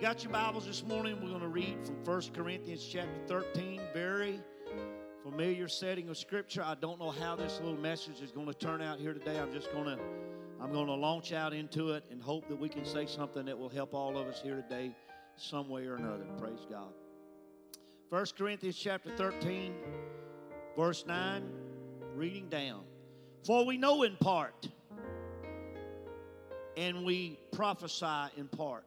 Got your Bibles this morning? We're going to read from 1 Corinthians chapter 13. Very familiar setting of Scripture. I don't know how this little message is going to turn out here today. I'm going to launch out into it and hope that we can say something that will help all of us here today some way or another. Praise God. 1 Corinthians chapter 13, verse 9, reading down. For we know in part, and we prophesy in part.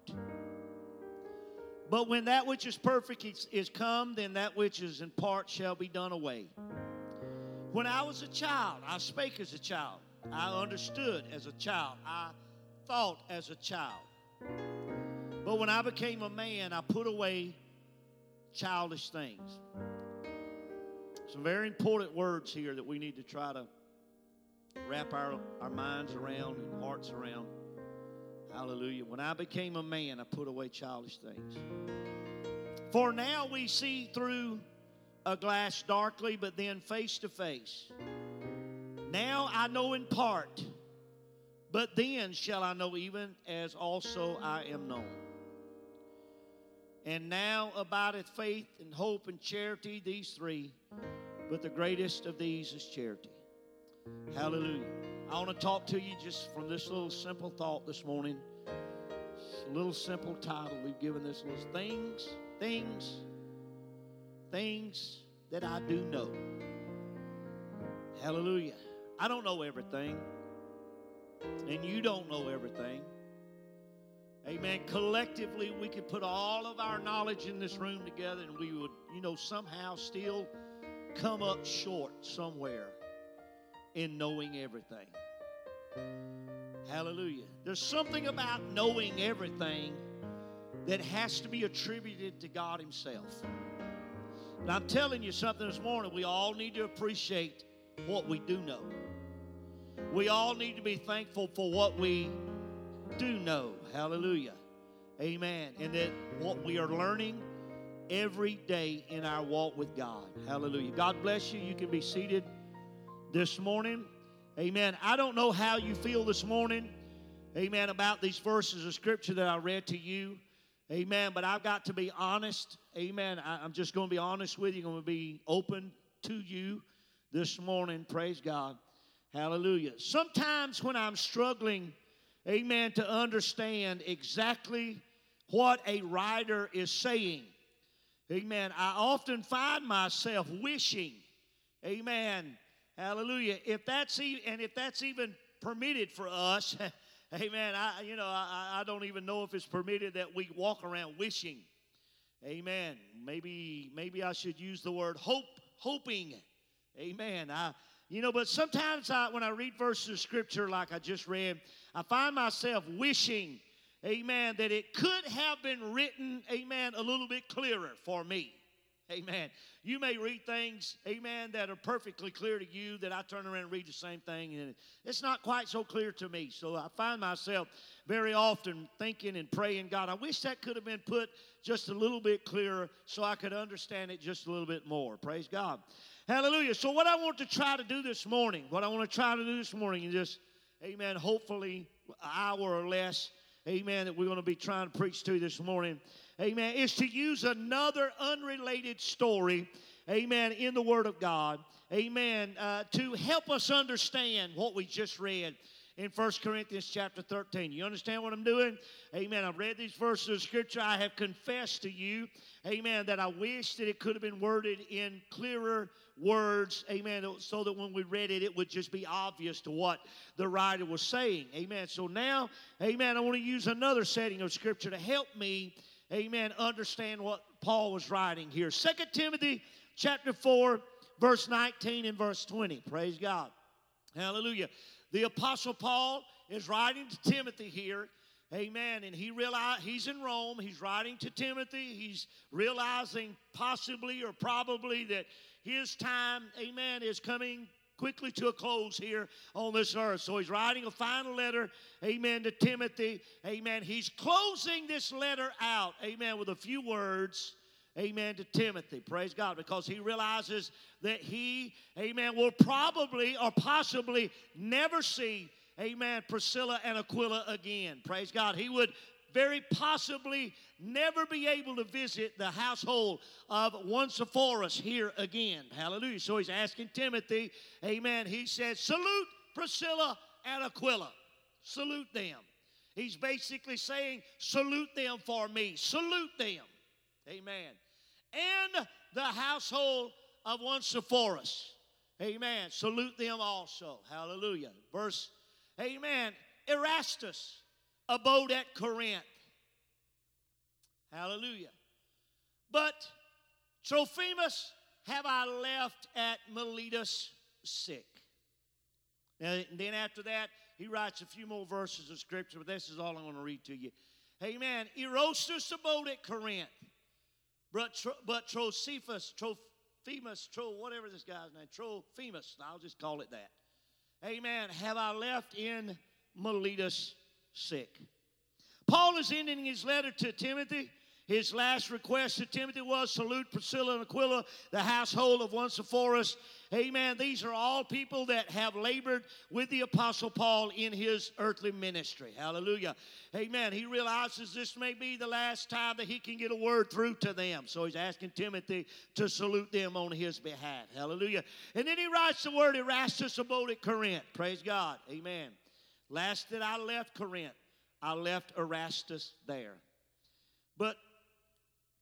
But when that which is perfect is come, then that which is in part shall be done away. When I was a child, I spake as a child. I understood as a child. I thought as a child. But when I became a man, I put away childish things. Some very important words here that we need to try to wrap our minds around and hearts around. Hallelujah. When I became a man, I put away childish things. For now we see through a glass darkly, but then face to face. Now I know in part, but then shall I know even as also I am known. And now abideth faith and hope and charity, these three, but the greatest of these is charity. Hallelujah. I want to talk to you just from this little simple thought this morning. It's a little simple title we've given this list. Things that I do know. Hallelujah. I don't know everything. And you don't know everything. Amen. Collectively, we could put all of our knowledge in this room together and we would, somehow still come up short somewhere in knowing everything. Hallelujah. There's something about knowing everything that has to be attributed to God Himself. And I'm telling you something this morning, we all need to appreciate what we do know. We all need to be thankful for what we do know. Hallelujah. Amen. And that what we are learning every day in our walk with God. Hallelujah. God bless you. You can be seated this morning. Amen. I don't know how you feel this morning, amen, about these verses of Scripture that I read to you, amen, but I've got to be honest, amen. I'm just going to be honest with you, going to be open to you this morning, praise God, hallelujah. Sometimes when I'm struggling, amen, to understand exactly what a writer is saying, amen, I often find myself wishing, amen, hallelujah. If that's even permitted for us, amen, I don't even know if it's permitted that we walk around wishing. Amen. Maybe I should use the word hoping. Amen. But sometimes when I read verses of Scripture like I just read, I find myself wishing, amen, that it could have been written, amen, a little bit clearer for me. Amen. You may read things, amen, that are perfectly clear to you that I turn around and read the same thing, and it's not quite so clear to me. So I find myself very often thinking and praying, God, I wish that could have been put just a little bit clearer so I could understand it just a little bit more. Praise God. Hallelujah. So what I want to try to do this morning, is just, amen, hopefully an hour or less, amen, that we're going to be trying to preach to you this morning, amen, is to use another unrelated story, amen, in the Word of God, amen, to help us understand what we just read in 1 Corinthians chapter 13. You understand what I'm doing? Amen. I've read these verses of Scripture. I have confessed to you, amen, that I wish that it could have been worded in clearer words, amen, so that when we read it, it would just be obvious to what the writer was saying. Amen. So now, amen, I want to use another setting of Scripture to help me, amen, understand what Paul was writing here. 2 Timothy chapter 4, verse 19 and verse 20. Praise God. Hallelujah. The Apostle Paul is writing to Timothy here. Amen. And he realized he's in Rome. He's writing to Timothy. He's realizing possibly or probably that his time, amen, is coming quickly to a close here on this earth. So he's writing a final letter, amen, to Timothy, amen. He's closing this letter out, amen, with a few words, amen, to Timothy, praise God, because he realizes that he, amen, will probably or possibly never see, amen, Priscilla and Aquila again, praise God. He would very possibly never be able to visit the household of Onesiphorus here again. Hallelujah. So he's asking Timothy, amen, he says, salute Priscilla and Aquila. Salute them. He's basically saying, salute them for me. Salute them. Amen. And the household of Onesiphorus. Amen. Salute them also. Hallelujah. Verse, amen. Erastus abode at Corinth. Hallelujah. But Trophimus have I left at Miletus sick. And then after that, he writes a few more verses of Scripture, but this is all I'm going to read to you. Amen. Erastus abode at Corinth, but Trophimus, I'll just call it that. Amen. Have I left in Miletus sick. Paul is ending his letter to Timothy. His last request to Timothy was, salute Priscilla and Aquila, the household of Onesiphorus. Amen. These are all people that have labored with the Apostle Paul in his earthly ministry. Hallelujah. Amen. He realizes this may be the last time that he can get a word through to them. So he's asking Timothy to salute them on his behalf. Hallelujah. And then he writes the word Erastus abode at Corinth. Praise God. Amen. Last that I left Corinth, I left Erastus there. But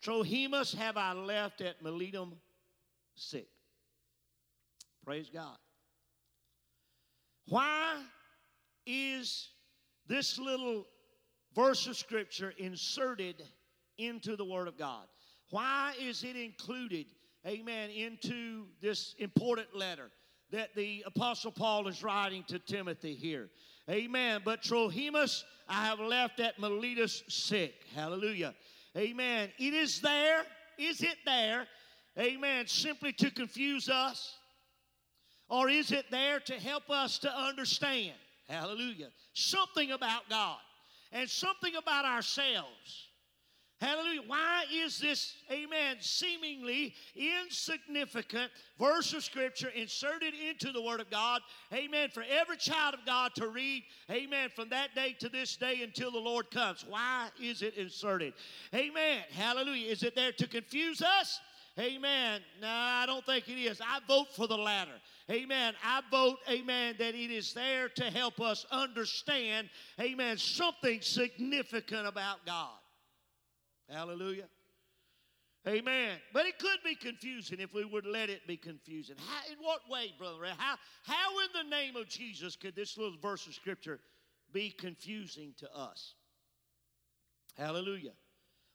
Trophimus have I left at Miletum sick. Praise God. Why is this little verse of Scripture inserted into the Word of God? Why is it included, amen, into this important letter that the Apostle Paul is writing to Timothy here? Amen. But Trophimus I have left at Miletus sick. Hallelujah. Amen. It is there. Is it there? Amen. Simply to confuse us? Or is it there to help us to understand? Hallelujah. Something about God and something about ourselves. Hallelujah. Why is this, amen, seemingly insignificant verse of Scripture inserted into the Word of God, amen, for every child of God to read, amen, from that day to this day until the Lord comes? Why is it inserted? Amen. Hallelujah. Is it there to confuse us? Amen. No, I don't think it is. I vote for the latter. Amen. I vote, amen, that it is there to help us understand, amen, something significant about God. Hallelujah. Amen. But it could be confusing if we would let it be confusing. How, in what way, Brother Ray? How in the name of Jesus could this little verse of Scripture be confusing to us? Hallelujah.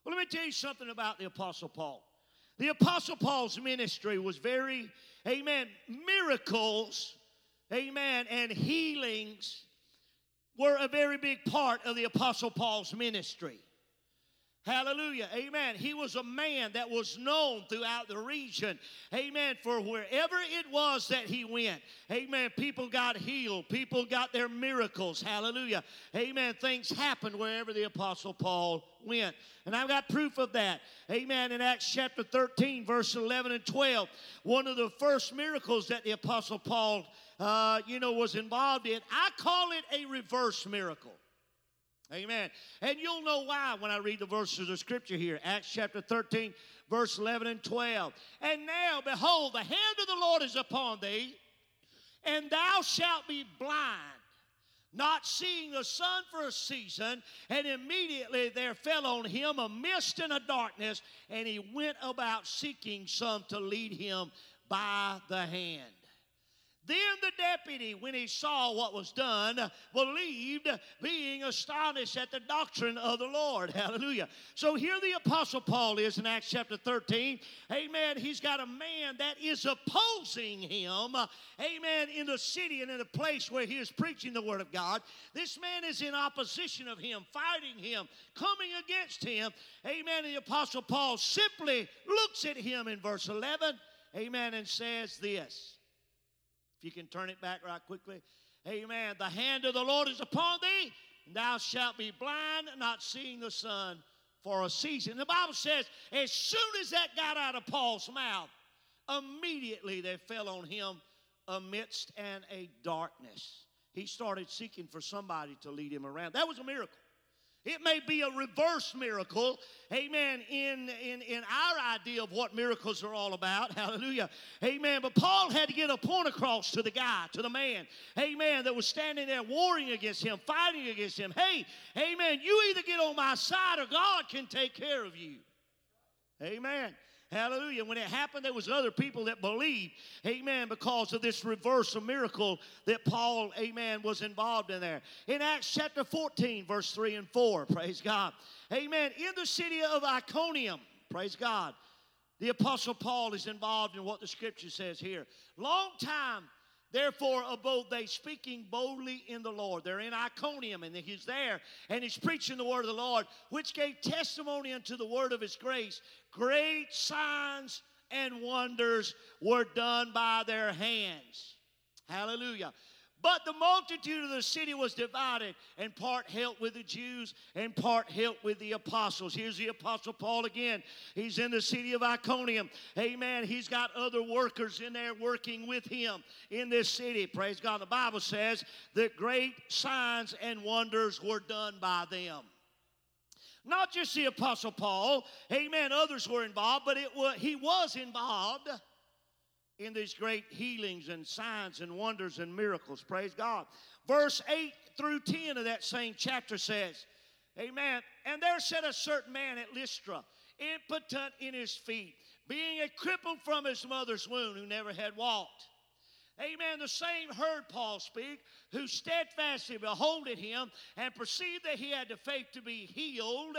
Well, let me tell you something about the Apostle Paul. The Apostle Paul's ministry was very, amen, miracles, amen, and healings were a very big part of the Apostle Paul's ministry. Hallelujah. Amen. He was a man that was known throughout the region. Amen. For wherever it was that he went. Amen. People got healed. People got their miracles. Hallelujah. Amen. Things happened wherever the Apostle Paul went. And I've got proof of that. Amen. In Acts chapter 13, verse 11 and 12, one of the first miracles that the Apostle Paul, was involved in, I call it a reverse miracle. Amen. And you'll know why when I read the verses of Scripture here. Acts chapter 13, verse 11 and 12. And now, behold, the hand of the Lord is upon thee, and thou shalt be blind, not seeing the sun for a season. And immediately there fell on him a mist and a darkness, and he went about seeking some to lead him by the hand. Then the deputy, when he saw what was done, believed, being astonished at the doctrine of the Lord. Hallelujah. So here the Apostle Paul is in Acts chapter 13. Amen. He's got a man that is opposing him. Amen. In the city and in the place where he is preaching the Word of God. This man is in opposition of him, fighting him, coming against him. Amen. The Apostle Paul simply looks at him in verse 11. Amen. And says this. You can turn it back right quickly. Amen. The hand of the Lord is upon thee, and thou shalt be blind, not seeing the sun for a season. The Bible says, as soon as that got out of Paul's mouth, immediately there fell on him a mist and a darkness. He started seeking for somebody to lead him around. That was a miracle. It may be a reverse miracle, amen, in our idea of what miracles are all about, hallelujah, amen. But Paul had to get a point across to the guy, to the man, amen, that was standing there warring against him, fighting against him. Hey, amen, you either get on my side or God can take care of you, amen. Hallelujah. When it happened, there was other people that believed, amen, because of this reverse of miracle that Paul, amen, was involved in there. In Acts chapter 14, verse 3 and 4, praise God. Amen. In the city of Iconium, praise God, the Apostle Paul is involved in what the Scripture says here. Long time, therefore, abode they speaking boldly in the Lord. They're in Iconium, and he's there, and he's preaching the word of the Lord, which gave testimony unto the word of his grace. Great signs and wonders were done by their hands. Hallelujah. But the multitude of the city was divided, and part helped with the Jews, and part helped with the apostles. Here's the Apostle Paul again. He's in the city of Iconium. Amen. He's got other workers in there working with him in this city. Praise God. The Bible says that great signs and wonders were done by them. Not just the Apostle Paul, amen, others were involved, but he was involved in these great healings and signs and wonders and miracles. Praise God. Verse 8 through 10 of that same chapter says, amen, and there sat a certain man at Lystra, impotent in his feet, being a cripple from his mother's womb, who never had walked. Amen. The same heard Paul speak, who steadfastly beholded him and perceived that he had the faith to be healed.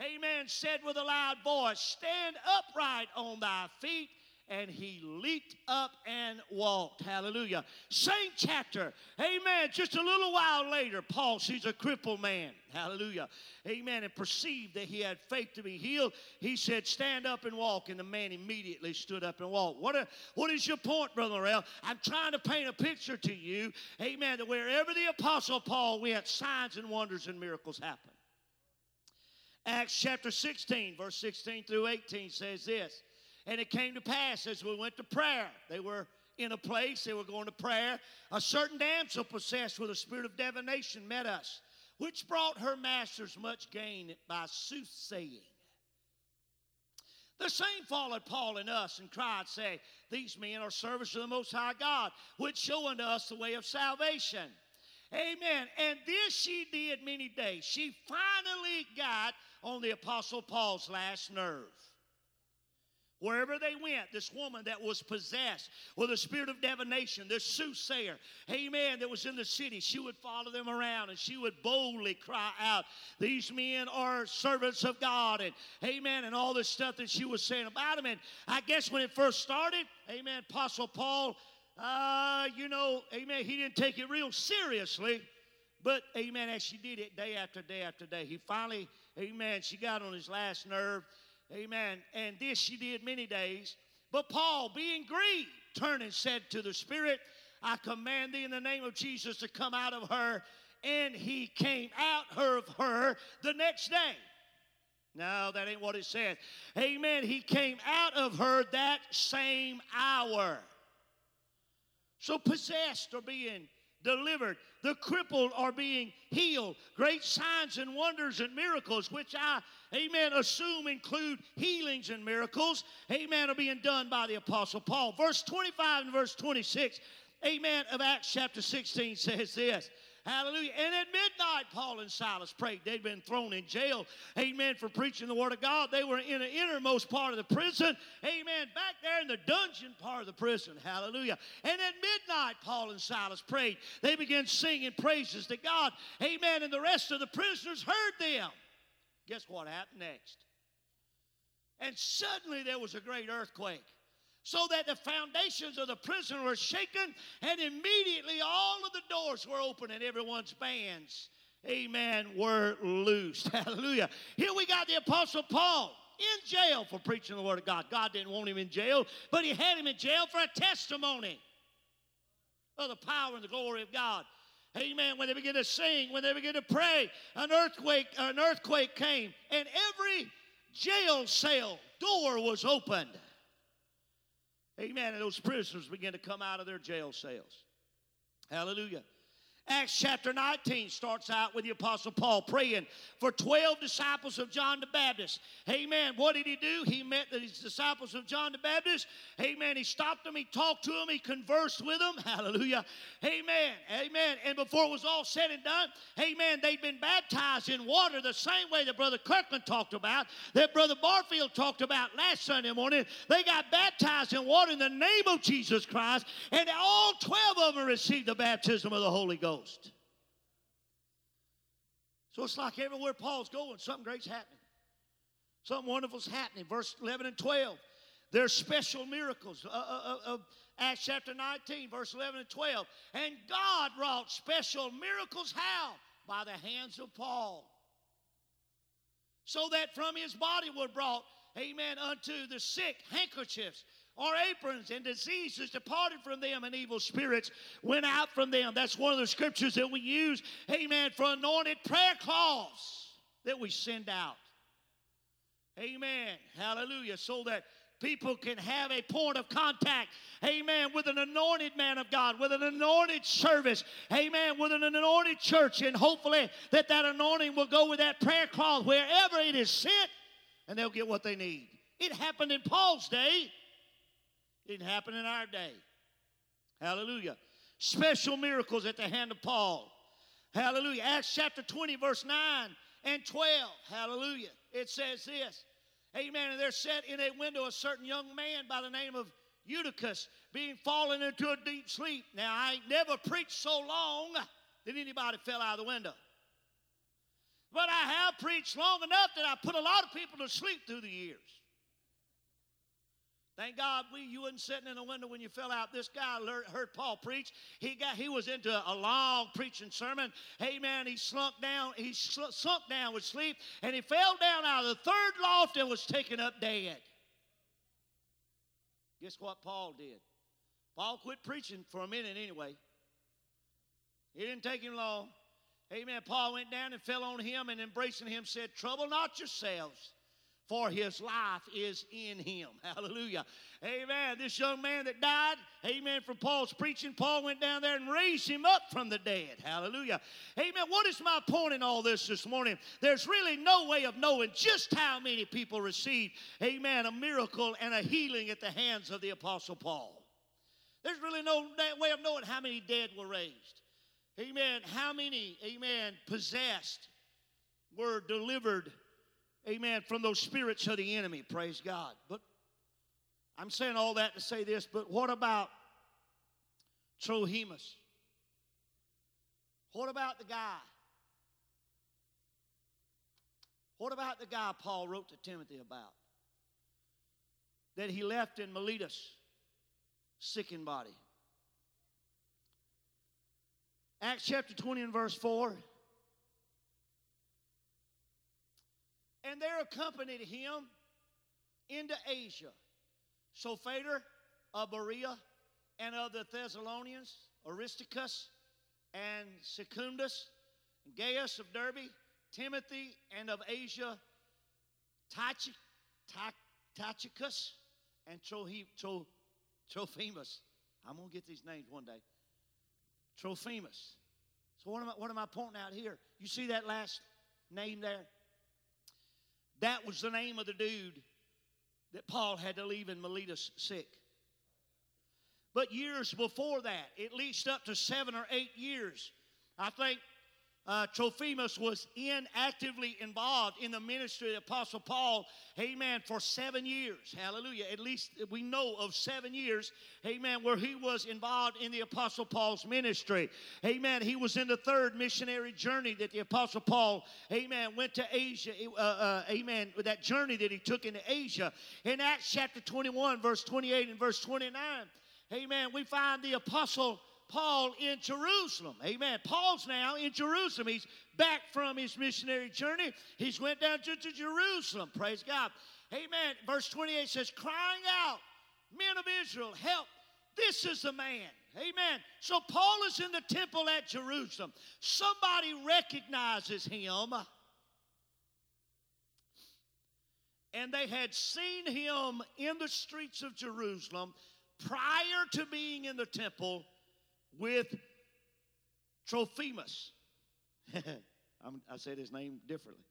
Amen. Said with a loud voice, stand upright on thy feet. And he leaped up and walked. Hallelujah. Same chapter. Amen. Just a little while later, Paul sees a crippled man. Hallelujah. Amen. And perceived that he had faith to be healed. He said, stand up and walk. And the man immediately stood up and walked. What is your point, Brother Morrell? I'm trying to paint a picture to you. Amen. That wherever the Apostle Paul went, signs and wonders and miracles happened. Acts chapter 16, verse 16 through 18 says this. And it came to pass as we went to prayer. They were in a place. They were going to prayer. A certain damsel possessed with a spirit of divination met us, which brought her masters much gain by soothsaying. The same followed Paul and us and cried, saying, these men are servants of the Most High God, which show unto us the way of salvation. Amen. And this she did many days. She finally got on the Apostle Paul's last nerve. Wherever they went, this woman that was possessed with a spirit of divination, this soothsayer, amen, that was in the city, she would follow them around and she would boldly cry out, these men are servants of God, and amen, and all this stuff that she was saying about them. And I guess when it first started, amen, Apostle Paul, amen, he didn't take it real seriously. But, amen, as she did it day after day after day, he finally, amen, she got on his last nerve. Amen. And this she did many days. But Paul, being grieved, turned and said to the spirit, I command thee in the name of Jesus to come out of her. And he came out of her the next day. No, that ain't what it says. Amen. He came out of her that same hour. So possessed or being delivered. The crippled are being healed. Great signs and wonders and miracles, which I, amen, assume include healings and miracles, amen, are being done by the Apostle Paul. Verse 25 and verse 26, amen, of Acts chapter 16 says this. Hallelujah. And at midnight, Paul and Silas prayed. They'd been thrown in jail, amen, for preaching the word of God. They were in the innermost part of the prison, amen, back there in the dungeon part of the prison. Hallelujah. And at midnight, Paul and Silas prayed. They began singing praises to God, amen, and the rest of the prisoners heard them. Guess what happened next? And suddenly there was a great earthquake, so that the foundations of the prison were shaken, and immediately all of the doors were open and everyone's bands, amen, were loosed. Hallelujah. Here we got the Apostle Paul in jail for preaching the word of God. God didn't want him in jail, but he had him in jail for a testimony of the power and the glory of God. Amen. When they began to sing, when they began to pray, an earthquake came, and every jail cell door was opened. Amen. And those prisoners began to come out of their jail cells. Hallelujah. Acts chapter 19 starts out with the Apostle Paul praying for 12 disciples of John the Baptist. Amen. What did he do? He met these disciples of John the Baptist. Amen. He stopped them. He talked to them. He conversed with them. Hallelujah. Amen. Amen. And before it was all said and done, amen, they'd been baptized in water the same way that Brother Kirkland talked about, that Brother Barfield talked about last Sunday morning. They got baptized in water in the name of Jesus Christ, and all 12 of them received the baptism of the Holy Ghost. So it's like everywhere Paul's going, something great's happening. Something wonderful's happening. Verse 11 and 12, there's special miracles of Acts chapter 19, verse 11 and 12. And God wrought special miracles, how? By the hands of Paul. So that from his body were brought, amen, unto the sick handkerchiefs or aprons, and diseases departed from them, and evil spirits went out from them. That's one of the scriptures that we use, amen, for anointed prayer cloths that we send out. Amen. Hallelujah. So that people can have a point of contact, amen, with an anointed man of God, with an anointed service, amen, with an anointed church, and hopefully that anointing will go with that prayer cloth wherever it is sent, and they'll get what they need. It happened in Paul's day. It didn't happen in our day. Hallelujah. Special miracles at the hand of Paul. Hallelujah. Acts chapter 20, verse 9 and 12. Hallelujah. It says this. Amen. And there sat in a window a certain young man by the name of Eutychus, being fallen into a deep sleep. Now, I ain't never preached so long that anybody fell out of the window. But I have preached long enough that I put a lot of people to sleep through the years. Thank God you wasn't sitting in a window when you fell out. This guy heard Paul preach. He was into a long preaching sermon. Amen. He slunk down. He sunk down with sleep, and he fell down out of the third loft and was taken up dead. Guess what Paul did? Paul quit preaching for a minute anyway. It didn't take him long. Amen. Paul went down and fell on him, and embracing him said, "Trouble not yourselves, for his life is in him." Hallelujah. Amen. This young man that died, amen, from Paul's preaching, Paul went down there and raised him up from the dead. Hallelujah. Amen. What is my point in all this morning? There's really no way of knowing just how many people received, amen, a miracle and a healing at the hands of the Apostle Paul. There's really no way of knowing how many dead were raised. Amen. How many, amen, possessed were delivered, amen, from those spirits of the enemy. Praise God. But I'm saying all that to say this, but what about Trophimus? What about the guy? What about the guy Paul wrote to Timothy about? That he left in Miletus, sick in body. Acts chapter 20 and verse 4. And there accompanied him into Asia Sopater of Berea, and of the Thessalonians, Aristarchus and Secundus, and Gaius of Derbe, Timothy, and of Asia Tychicus and Trophimus. I'm going to get these names one day. Trophimus. So what am I pointing out here? You see that last name there? That was the name of the dude that Paul had to leave in Miletus sick. But years before that, at least up to 7 or 8 years, I think Trophimus was actively involved in the ministry of the Apostle Paul, amen, for 7 years. Hallelujah. At least we know of 7 years, amen, where he was involved in the Apostle Paul's ministry. Amen. He was in the third missionary journey that the Apostle Paul, amen, went to Asia, amen, with that journey that he took into Asia. In Acts chapter 21, verse 28 and verse 29, amen, we find the Apostle Paul in Jerusalem. Amen. Paul's now in Jerusalem. He's back from his missionary journey. He's went down to Jerusalem. Praise God. Amen. Verse 28 says, crying out, men of Israel, help. This is the man. Amen. So Paul is in the temple at Jerusalem. Somebody recognizes him. And they had seen him in the streets of Jerusalem prior to being in the temple with Trophimus. I said his name differently.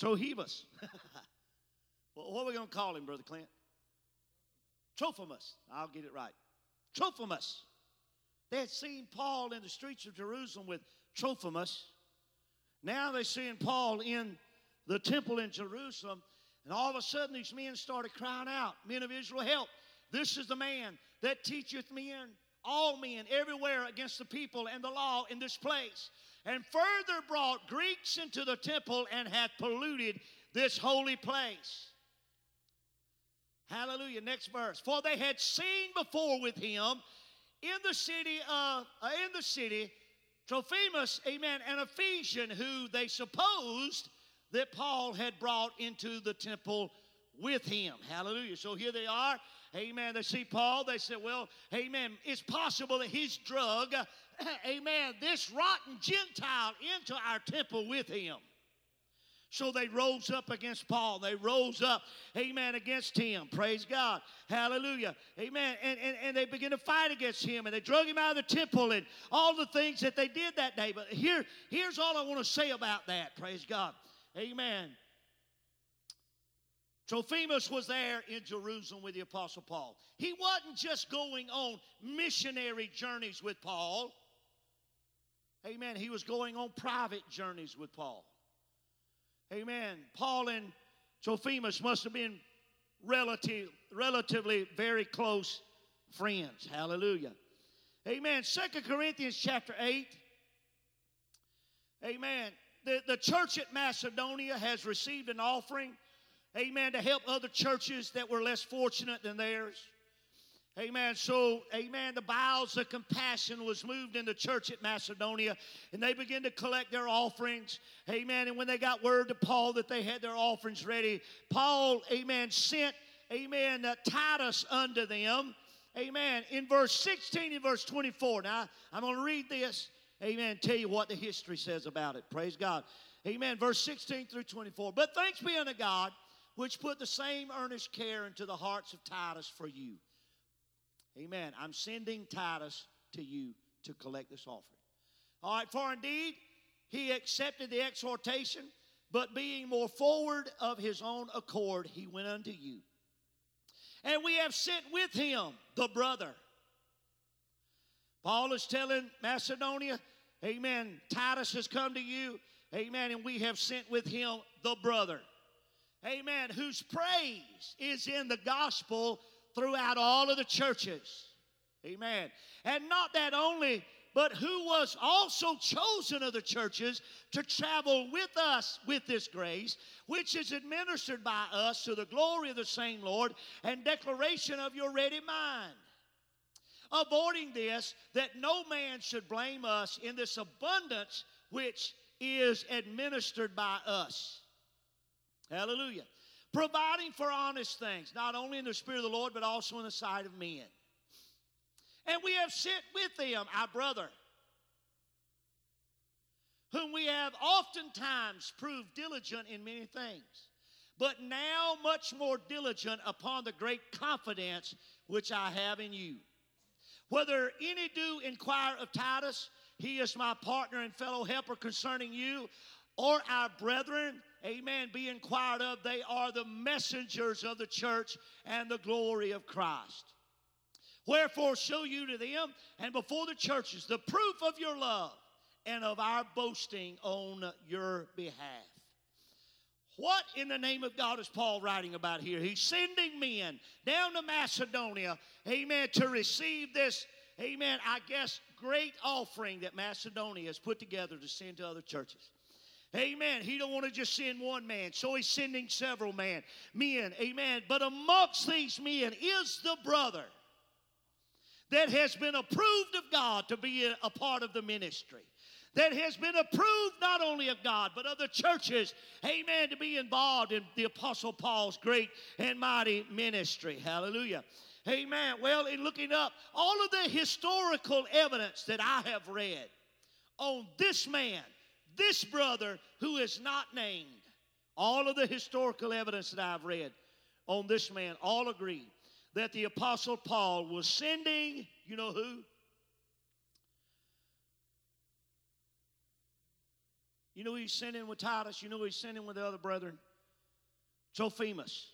Trophimus. Well, what are we going to call him, Brother Clint? Trophimus. I'll get it right. Trophimus. They had seen Paul in the streets of Jerusalem with Trophimus. Now they're seeing Paul in the temple in Jerusalem. And all of a sudden, these men started crying out, "Men of Israel, help. This is the man that teacheth men, all men, everywhere against the people and the law in this place. And further brought Greeks into the temple and hath polluted this holy place." Hallelujah. Next verse. "For they had seen before with him in the city, Trophimus, amen, an Ephesian, who they supposed that Paul had brought into the temple with him." Hallelujah. So here they are. Amen. They see Paul. They said, well, amen, it's possible that he's drug, amen, this rotten Gentile into our temple with him. So they rose up against Paul. They rose up, amen, against him. Praise God. Hallelujah. Amen. And they began to fight against him, and they drug him out of the temple and all the things that they did that day. But here's all I want to say about that. Praise God. Amen. Trophimus was there in Jerusalem with the Apostle Paul. He wasn't just going on missionary journeys with Paul. Amen. He was going on private journeys with Paul. Amen. Paul and Trophimus must have been relatively very close friends. Hallelujah. Amen. 2 Corinthians chapter 8. Amen. The church at Macedonia has received an offering, amen, to help other churches that were less fortunate than theirs. Amen. So, amen, the bowels of compassion was moved in the church at Macedonia, and they began to collect their offerings. Amen. And when they got word to Paul that they had their offerings ready, Paul, amen, sent, amen, Titus unto them. Amen. In verse 16 and verse 24. Now, I'm going to read this, amen, tell you what the history says about it. Praise God. Amen. Verse 16 through 24. "But thanks be unto God, which put the same earnest care into the hearts of Titus for you." Amen. I'm sending Titus to you to collect this offering. All right. "For indeed, he accepted the exhortation, but being more forward of his own accord, he went unto you. And we have sent with him the brother." Paul is telling Macedonia, amen, Titus has come to you, amen, and we have sent with him the brother. Amen. "Whose praise is in the gospel throughout all of the churches." Amen. "And not that only, but who was also chosen of the churches to travel with us with this grace, which is administered by us to the glory of the same Lord and declaration of your ready mind. Avoiding this, that no man should blame us in this abundance which is administered by us." Hallelujah. "Providing for honest things, not only in the Spirit of the Lord, but also in the sight of men. And we have sent with them our brother, whom we have oftentimes proved diligent in many things, but now much more diligent upon the great confidence which I have in you. Whether any do inquire of Titus, he is my partner and fellow helper concerning you, or our brethren, amen, be inquired of. They are the messengers of the church and the glory of Christ. Wherefore show you to them and before the churches the proof of your love and of our boasting on your behalf." What in the name of God is Paul writing about here? He's sending men down to Macedonia, amen, to receive this, amen, I guess, great offering that Macedonia has put together to send to other churches. Amen. He don't want to just send one man, so he's sending several men. Amen. "But amongst these men is the brother that has been approved of God to be a part of the ministry, that has been approved not only of God, but of the churches," amen, "to be involved in the Apostle Paul's great and mighty ministry." Hallelujah. Amen. Well, in looking up all of the historical evidence that I have read on this man, this brother who is not named, all of the historical evidence that I've read on this man all agree that the Apostle Paul was sending, you know who? You know who he's sending with Titus. You know who he's sending with the other brethren. Trophimus.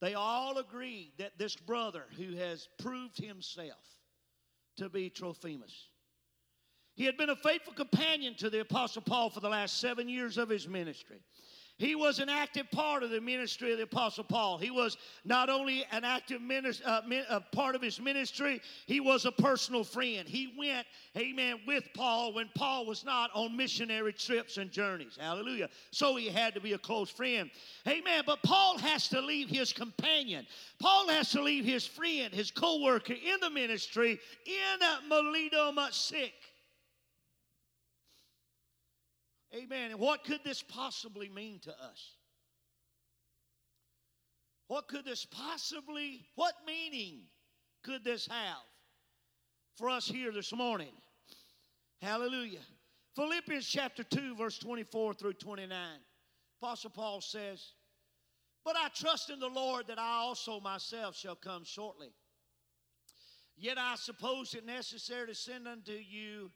They all agreed that this brother who has proved himself to be Trophimus. He had been a faithful companion to the Apostle Paul for the last 7 years of his ministry. He was an active part of the ministry of the Apostle Paul. He was not only an active part of his ministry, he was a personal friend. He went, amen, with Paul when Paul was not on missionary trips and journeys. Hallelujah. So he had to be a close friend. Amen. But Paul has to leave his companion. Paul has to leave his friend, his co-worker in the ministry in Miletum sick. Amen. And what could this possibly mean to us? What meaning could this have for us here this morning? Hallelujah. Philippians chapter 2, verse 24 through 29. Apostle Paul says, "But I trust in the Lord that I also myself shall come shortly. Yet I suppose it necessary to send unto you,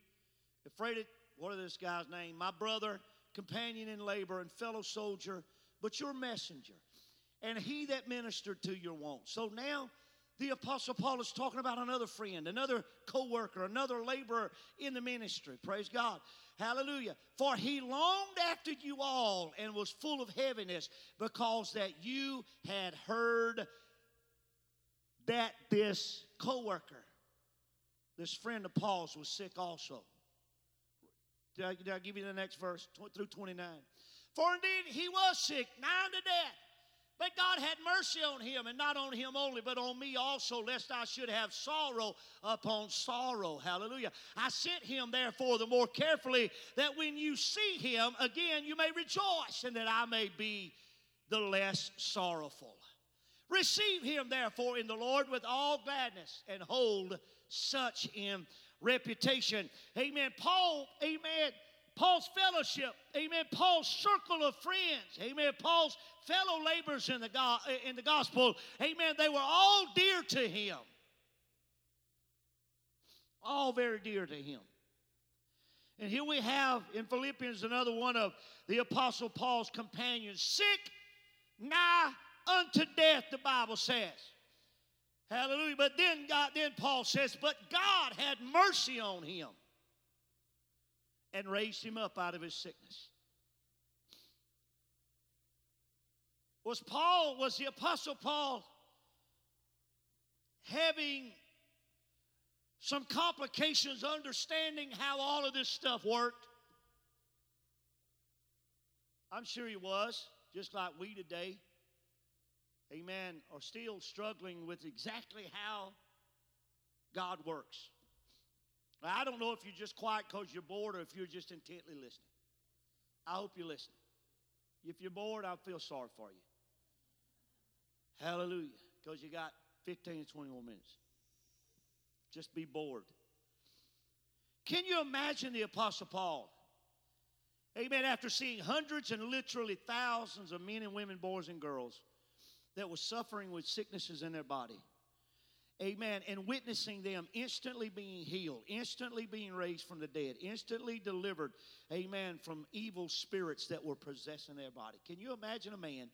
my brother, companion in labor, and fellow soldier, but your messenger, and he that ministered to your wants." So now the Apostle Paul is talking about another friend, another co-worker, another laborer in the ministry. Praise God. Hallelujah. "For he longed after you all and was full of heaviness because that you had heard that this co-worker," this friend of Paul's, "was sick also." Did I give you the next verse, through 29? "For indeed he was sick, nigh unto death. But God had mercy on him, and not on him only, but on me also, lest I should have sorrow upon sorrow." Hallelujah. "I sent him, therefore, the more carefully, that when you see him again, you may rejoice, and that I may be the less sorrowful. Receive him, therefore, in the Lord with all gladness, and hold such in reputation." Amen. Paul, amen, Paul's fellowship, amen, Paul's circle of friends, amen, Paul's fellow laborers in the gospel, amen, they were all dear to him. All very dear to him. And here we have in Philippians another one of the Apostle Paul's companions, sick, nigh unto death, the Bible says. Hallelujah. But then Paul says, "But God had mercy on him and raised him up out of his sickness." Was the Apostle Paul having some complications understanding how all of this stuff worked? I'm sure he was, just like we today. Amen, are still struggling with exactly how God works. I don't know if you're just quiet because you're bored or if you're just intently listening. I hope you're listening. If you're bored, I feel sorry for you. Hallelujah, because you got 15 to 21 minutes. Just be bored. Can you imagine the Apostle Paul? Amen, after seeing hundreds and literally thousands of men and women, boys and girls, that was suffering with sicknesses in their body. Amen. And witnessing them instantly being healed, instantly being raised from the dead, instantly delivered, amen, from evil spirits that were possessing their body. Can you imagine a man,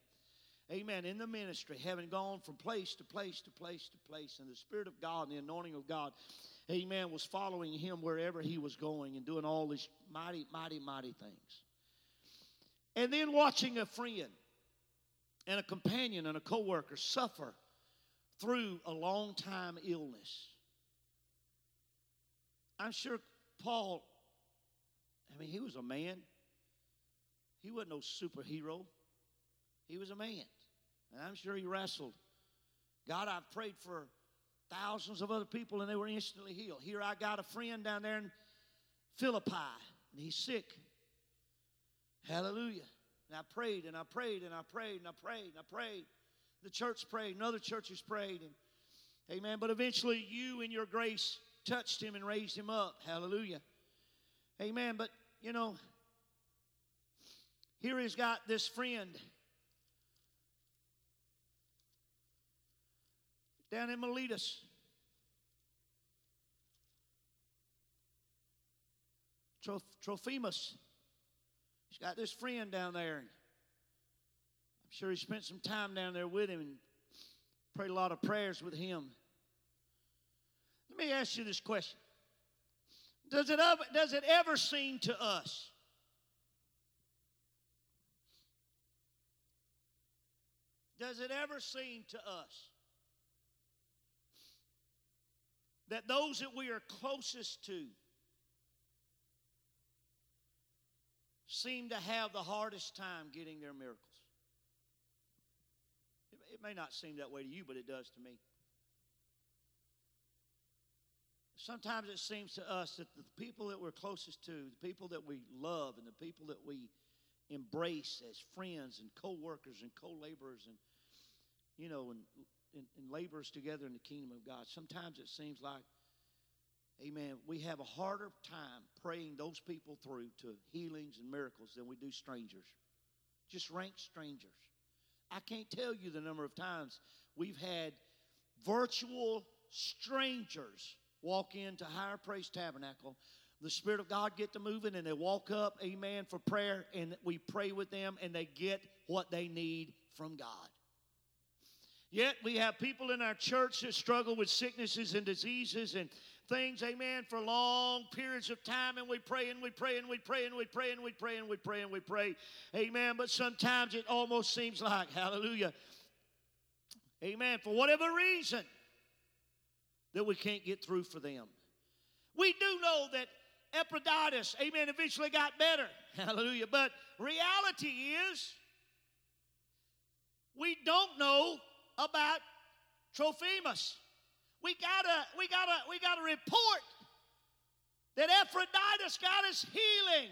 amen, in the ministry, having gone from place to place to place to place, and the Spirit of God and the anointing of God, amen, was following him wherever he was going and doing all these mighty, mighty, mighty things. And then watching a friend and a companion and a co-worker suffer through a long-time illness. I'm sure Paul, he was a man. He wasn't no superhero. He was a man. And I'm sure he wrestled. God, I've prayed for thousands of other people, and they were instantly healed. Here I got a friend down there in Philippi, and he's sick. Hallelujah. And I prayed, and I prayed, and I prayed, and I prayed, and I prayed. The church prayed, and other churches prayed. And, amen. But eventually you and your grace touched him and raised him up. Hallelujah. Amen. But, here he's got this friend down in Miletus. Trophimus. He's got this friend down there. I'm sure he spent some time down there with him and prayed a lot of prayers with him. Let me ask you this question. Does it ever seem to us that those that we are closest to seem to have the hardest time getting their miracles? It may not seem that way to you, but it does to me. Sometimes it seems to us that the people that we're closest to, the people that we love and the people that we embrace as friends and co-workers and co-laborers and, you know, and laborers together in the kingdom of God, sometimes it seems like, amen, we have a harder time praying those people through to healings and miracles than we do strangers, just rank strangers. I can't tell you the number of times we've had virtual strangers walk into Higher Praise Tabernacle. The Spirit of God get to moving, and they walk up, amen, for prayer, and we pray with them, and they get what they need from God. Yet we have people in our church that struggle with sicknesses and diseases and things, amen, for long periods of time, and we pray, amen, but sometimes it almost seems like, hallelujah, amen, for whatever reason, that we can't get through for them. We do know that Epaphroditus, amen, eventually got better. Hallelujah. But reality is, we don't know about Trophimus. We got a report that Epaphroditus got his healing.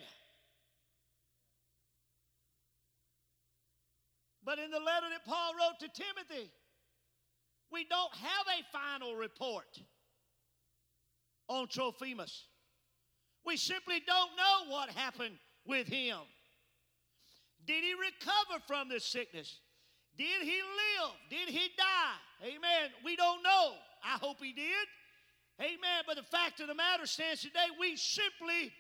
But in the letter that Paul wrote to Timothy, we don't have a final report on Trophimus. We simply don't know what happened with him. Did he recover from this sickness? Did he live? Did he die? Amen. We don't know. I hope he did. Amen. But the fact of the matter stands today, we simply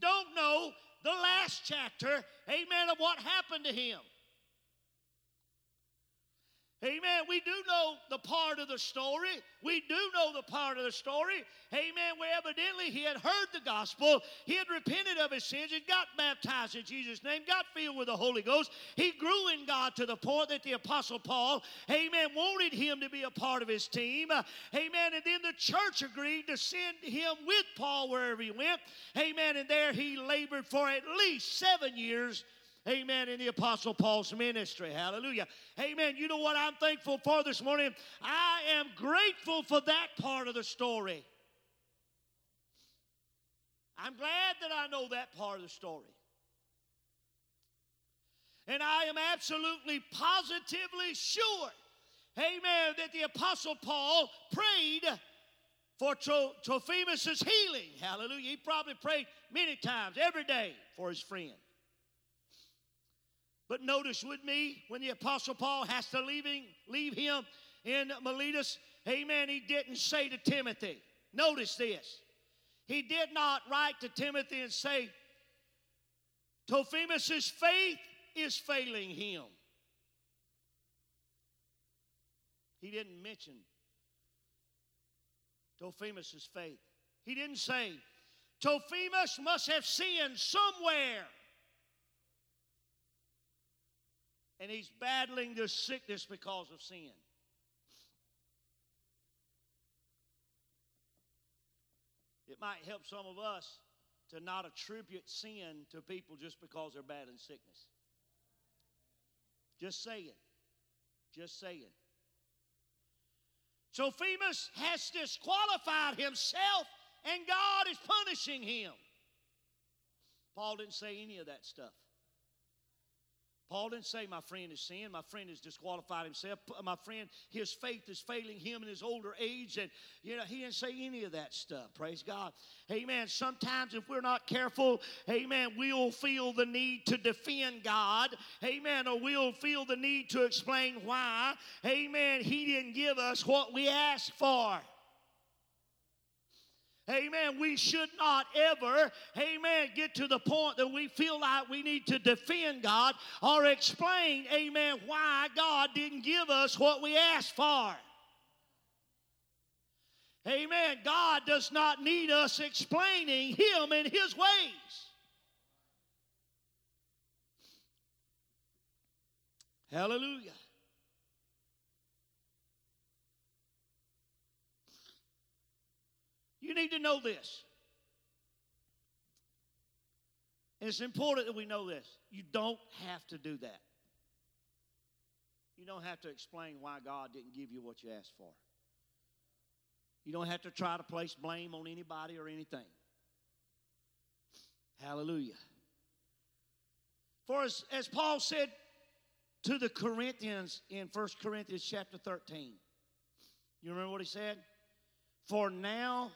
don't know the last chapter, amen, of what happened to him. Amen. We do know the part of the story. Amen. Where evidently he had heard the gospel. He had repented of his sins and got baptized in Jesus' name. Got filled with the Holy Ghost. He grew in God to the point that the Apostle Paul, amen, wanted him to be a part of his team. Amen. And then the church agreed to send him with Paul wherever he went. Amen. And there he labored for at least 7 years. Amen, in the Apostle Paul's ministry. Hallelujah. Amen. You know what I'm thankful for this morning? I am grateful for that part of the story. I'm glad that I know that part of the story. And I am absolutely, positively sure, amen, that the Apostle Paul prayed for Trophimus' healing. Hallelujah. He probably prayed many times every day for his friend. But notice with me, when the Apostle Paul has to leave him in Miletus, amen, he didn't say to Timothy, notice this. He did not write to Timothy and say, Trophimus' faith is failing him. He didn't mention Trophimus' faith. He didn't say, Trophimus must have sinned somewhere, and he's battling this sickness because of sin. It might help some of us to not attribute sin to people just because they're battling sickness. Just saying. Trophimus has disqualified himself, and God is punishing him. Paul didn't say any of that stuff. Paul didn't say my friend has sinned, my friend has disqualified himself, my friend, his faith is failing him in his older age, and you know, he didn't say any of that stuff. Praise God. Amen. Sometimes if we're not careful, amen, we'll feel the need to defend God, amen, or we'll feel the need to explain why, amen, he didn't give us what we asked for. Amen. We should not ever, amen, get to the point that we feel like we need to defend God or explain, amen, why God didn't give us what we asked for. Amen. God does not need us explaining Him and His ways. Hallelujah. You need to know this. And it's important that we know this. You don't have to do that. You don't have to explain why God didn't give you what you asked for. You don't have to try to place blame on anybody or anything. Hallelujah. For as Paul said to the Corinthians in 1 Corinthians chapter 13, you remember what he said? For now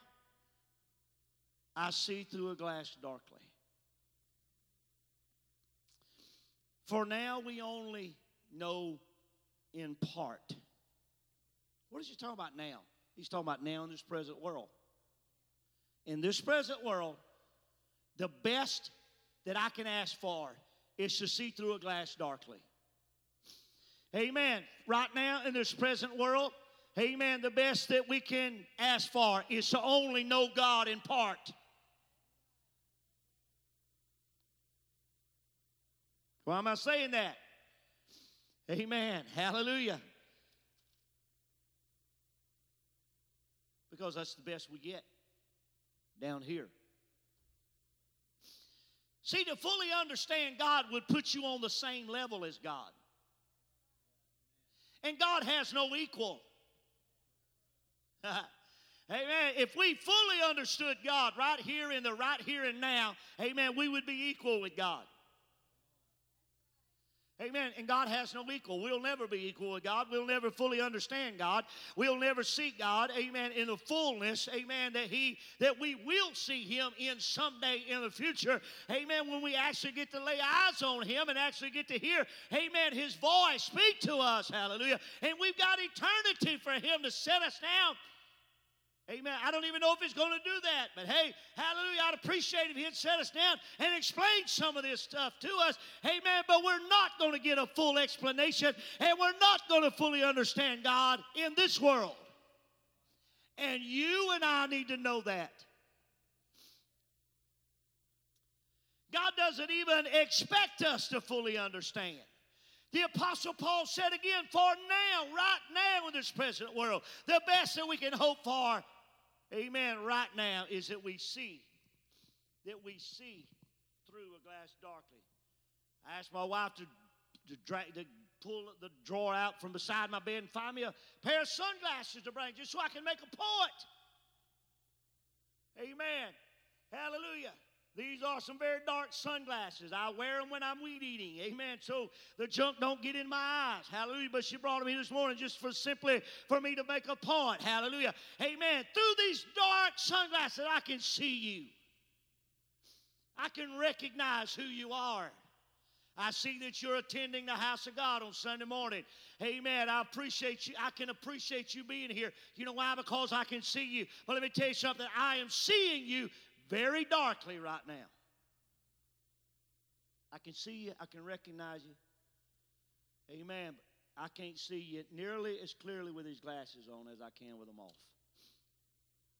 I see through a glass darkly. For now we only know in part. What is he talking about now? He's talking about now in this present world. In this present world, the best that I can ask for is to see through a glass darkly. Amen. Right now in this present world, amen, the best that we can ask for is to only know God in part. Why am I saying that? Amen. Hallelujah. Because that's the best we get down here. See, to fully understand God would put you on the same level as God. And God has no equal. Amen. If we fully understood God right here in the right here and now, amen, we would be equal with God. Amen. And God has no equal. We'll never be equal with God. We'll never fully understand God. We'll never see God, amen, in the fullness, amen, that we will see Him in someday in the future, amen, when we actually get to lay eyes on Him and actually get to hear, amen, His voice speak to us, hallelujah. And we've got eternity for Him to set us down. Amen. I don't even know if He's going to do that, but hey, hallelujah, I'd appreciate if He'd set us down and explain some of this stuff to us. Amen. But we're not going to get a full explanation, and we're not going to fully understand God in this world. And you and I need to know that. God doesn't even expect us to fully understand. The Apostle Paul said again, for now, right now in this present world, the best that we can hope for, amen, right now is that we see through a glass darkly. I asked my wife to pull the drawer out from beside my bed and find me a pair of sunglasses to bring just so I can make a point. Amen. Hallelujah. These are some very dark sunglasses. I wear them when I'm weed eating. Amen. So the junk don't get in my eyes. Hallelujah. But she brought them here this morning just for me to make a point. Hallelujah. Amen. Through these dark sunglasses, I can see you. I can recognize who you are. I see that you're attending the house of God on Sunday morning. Amen. I appreciate you. I can appreciate you being here. You know why? Because I can see you. But let me tell you something. I am seeing you very darkly right now. I can see you. I can recognize you. Amen. But I can't see you nearly as clearly with these glasses on as I can with them off.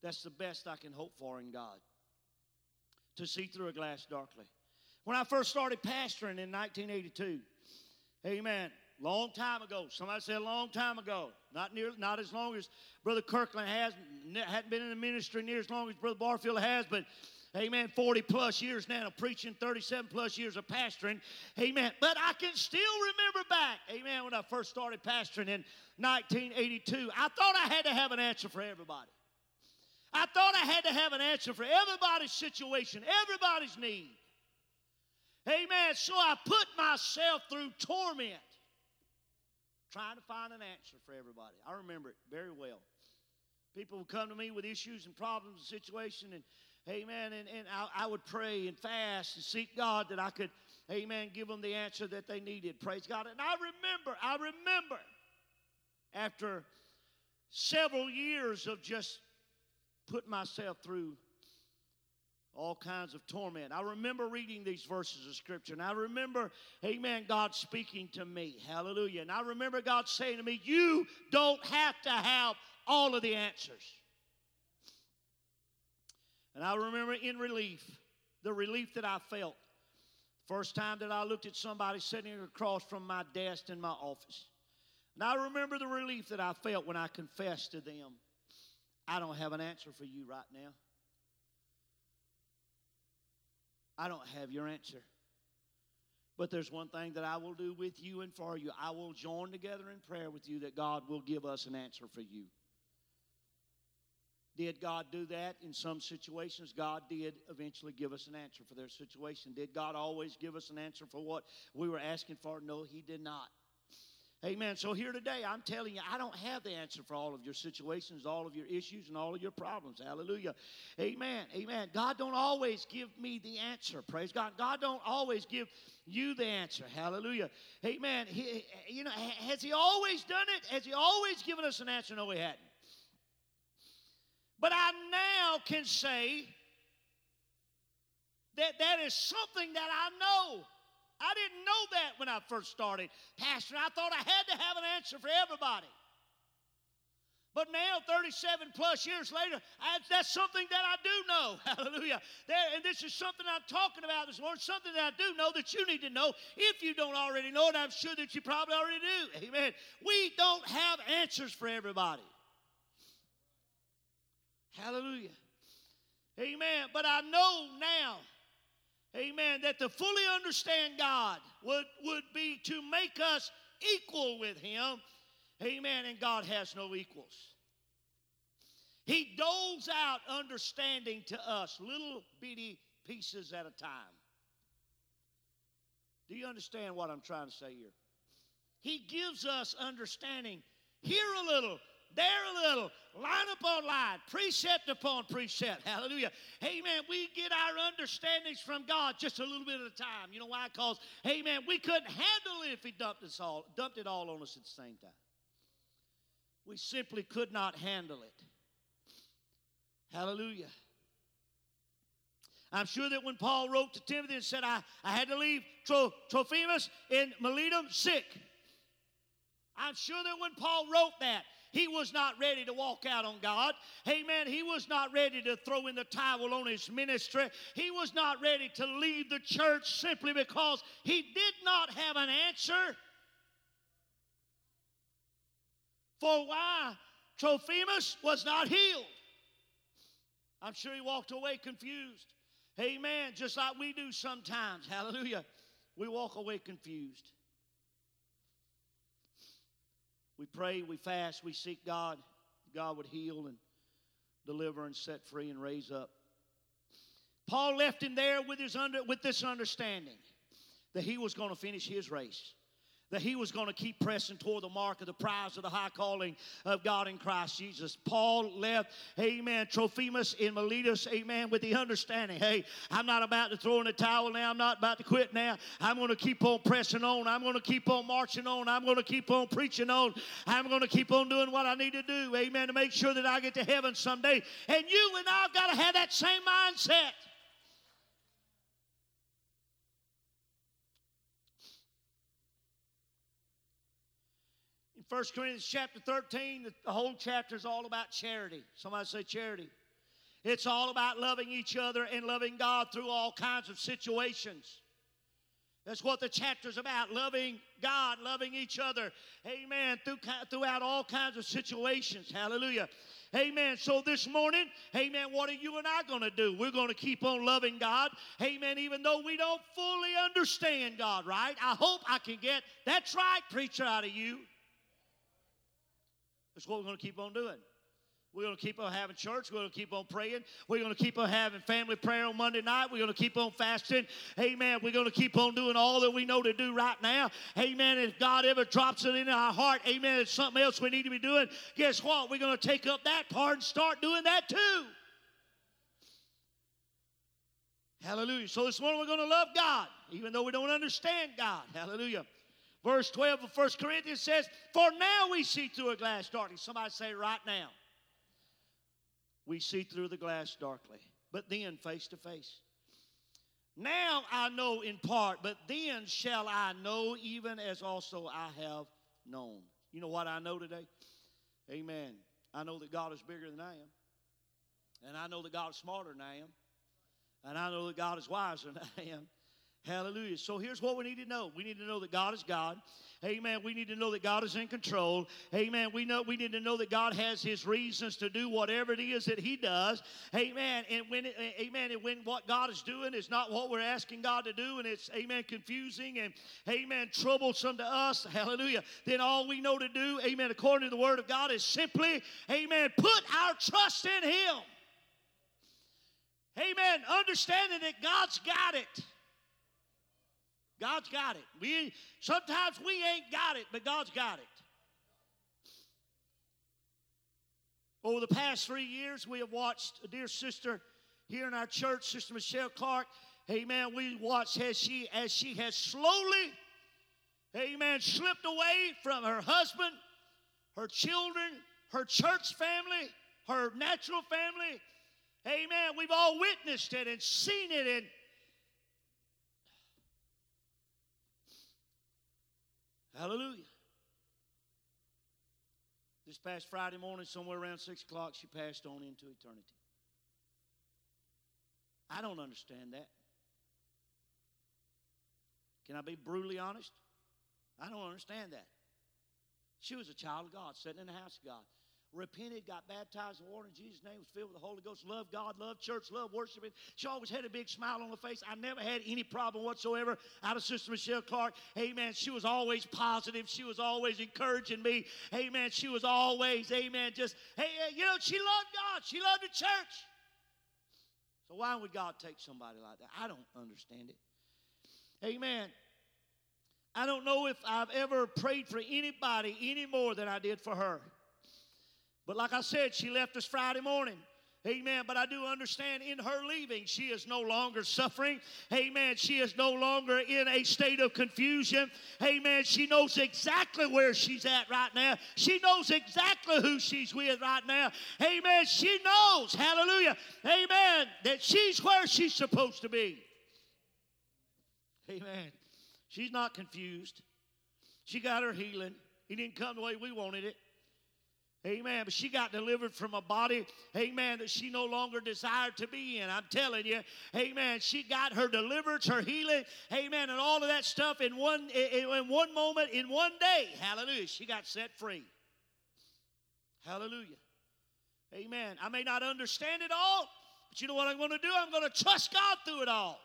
That's the best I can hope for in God, to see through a glass darkly. When I first started pastoring in 1982, amen, long time ago. Somebody said a long time ago. Not as long as Brother Kirkland has. Hadn't been in the ministry near as long as Brother Barfield has, but amen, 40 plus years now of preaching, 37 plus years of pastoring. Amen. But I can still remember back, amen, when I first started pastoring in 1982. I thought I had to have an answer for everybody. I thought I had to have an answer for everybody's situation, everybody's need. Amen. So I put myself through torment trying to find an answer for everybody. I remember it very well. People would come to me with issues and problems and situations, and amen, and I would pray and fast and seek God that I could, amen, give them the answer that they needed. Praise God. And I remember after several years of just put myself through all kinds of torment. I remember reading these verses of Scripture, and I remember, amen, God speaking to me. Hallelujah. And I remember God saying to me, you don't have to have all of the answers. And I remember in relief, the relief that I felt. First time that I looked at somebody sitting across from my desk in my office. And I remember the relief that I felt when I confessed to them, I don't have an answer for you right now. I don't have your answer. But there's one thing that I will do with you and for you. I will join together in prayer with you that God will give us an answer for you. Did God do that? In some situations, God did eventually give us an answer for their situation. Did God always give us an answer for what we were asking for? No, He did not. Amen. So here today, I'm telling you, I don't have the answer for all of your situations, all of your issues, and all of your problems. Hallelujah. Amen. Amen. God don't always give me the answer. Praise God. God don't always give you the answer. Hallelujah. Amen. He, you know, has He always done it? Has He always given us an answer? No, He hadn't. But I now can say that that is something that I know. I didn't know that when I first started pastoring. I thought I had to have an answer for everybody. But now, 37 plus years later, that's something that I do know. Hallelujah. And this is something I'm talking about this morning, something that I do know that you need to know if you don't already know it. I'm sure that you probably already do. Amen. We don't have answers for everybody. Hallelujah. Amen. But I know now, amen, that to fully understand God would be to make us equal with Him. Amen. And God has no equals. He doles out understanding to us, little bitty pieces at a time. Do you understand what I'm trying to say here? He gives us understanding here a little, there a little, line upon line, precept upon precept. Hallelujah. Amen. We get our understandings from God just a little bit at a time. You know why? Because, amen, we couldn't handle it if He dumped it all on us at the same time. We simply could not handle it. Hallelujah. I'm sure that when Paul wrote to Timothy and said, I had to leave Trophimus in Miletum sick. I'm sure that when Paul wrote that, he was not ready to walk out on God. Amen. He was not ready to throw in the towel on his ministry. He was not ready to leave the church simply because he did not have an answer for why Trophimus was not healed. I'm sure he walked away confused. Amen. Just like we do sometimes. Hallelujah. We walk away confused. We pray, we fast, we seek God. God would heal and deliver and set free and raise up. Paul left him there with this understanding that he was going to finish his race, that he was going to keep pressing toward the mark of the prize of the high calling of God in Christ Jesus. Paul left, amen, Trophimus in Miletus, amen, with the understanding, hey, I'm not about to throw in the towel now. I'm not about to quit now. I'm going to keep on pressing on. I'm going to keep on marching on. I'm going to keep on preaching on. I'm going to keep on doing what I need to do, amen, to make sure that I get to heaven someday. And you and I have got to have that same mindset. In 1 Corinthians chapter 13, the whole chapter is all about charity. Somebody say charity. It's all about loving each other and loving God through all kinds of situations. That's what the chapter's about, loving God, loving each other, amen, throughout all kinds of situations, hallelujah. Amen. So this morning, amen, what are you and I going to do? We're going to keep on loving God, amen, even though we don't fully understand God, right? I hope I can get that's right, preacher, out of you. That's what we're going to keep on doing. We're going to keep on having church. We're going to keep on praying. We're going to keep on having family prayer on Monday night. We're going to keep on fasting. Amen. We're going to keep on doing all that we know to do right now. Amen. If God ever drops it into our heart, amen, it's something else we need to be doing. Guess what? We're going to take up that part and start doing that too. Hallelujah. So this morning we're going to love God, even though we don't understand God. Hallelujah. Verse 12 of 1 Corinthians says, for now we see through a glass darkly. Somebody say right now. We see through the glass darkly, but then face to face. Now I know in part, but then shall I know even as also I have known. You know what I know today? Amen. I know that God is bigger than I am. And I know that God is smarter than I am. And I know that God is wiser than I am. Hallelujah. So here's what we need to know. We need to know that God is God. Amen. We need to know that God is in control. Amen. We need to know that God has his reasons to do whatever it is that he does. Amen. And when what God is doing is not what we're asking God to do, and it's, amen, confusing and, amen, troublesome to us. Hallelujah. Then all we know to do, amen, according to the word of God is simply, amen, put our trust in him. Amen. Understanding that God's got it. God's got it. Sometimes we ain't got it, but God's got it. Over the past 3 years, we have watched a dear sister here in our church, Sister Michelle Clark. Amen. We watched as she has slowly, amen, slipped away from her husband, her children, her church family, her natural family. Amen. We've all witnessed it and seen it, and hallelujah. This past Friday morning, somewhere around 6 o'clock, she passed on into eternity. I don't understand that. Can I be brutally honest? I don't understand that. She was a child of God, sitting in the house of God. Repented, got baptized in water in Jesus' name, was filled with the Holy Ghost, loved God, loved church, loved worshiping. She always had a big smile on her face. I never had any problem whatsoever out of Sister Michelle Clark. Amen. She was always positive. She was always encouraging me. Amen. She was always, amen, just, hey, you know, she loved God. She loved the church. So why would God take somebody like that? I don't understand it. Amen. I don't know if I've ever prayed for anybody any more than I did for her. But like I said, she left us Friday morning. Amen. But I do understand in her leaving, she is no longer suffering. Amen. She is no longer in a state of confusion. Amen. She knows exactly where she's at right now. She knows exactly who she's with right now. Amen. She knows, hallelujah, amen, that she's where she's supposed to be. Amen. She's not confused. She got her healing. It didn't come the way we wanted it. Amen. But she got delivered from a body, amen, that she no longer desired to be in. I'm telling you, amen. She got her deliverance, her healing, amen, and all of that stuff in one moment, in one day. Hallelujah. She got set free. Hallelujah. Amen. I may not understand it all, but you know what I'm going to do? I'm going to trust God through it all.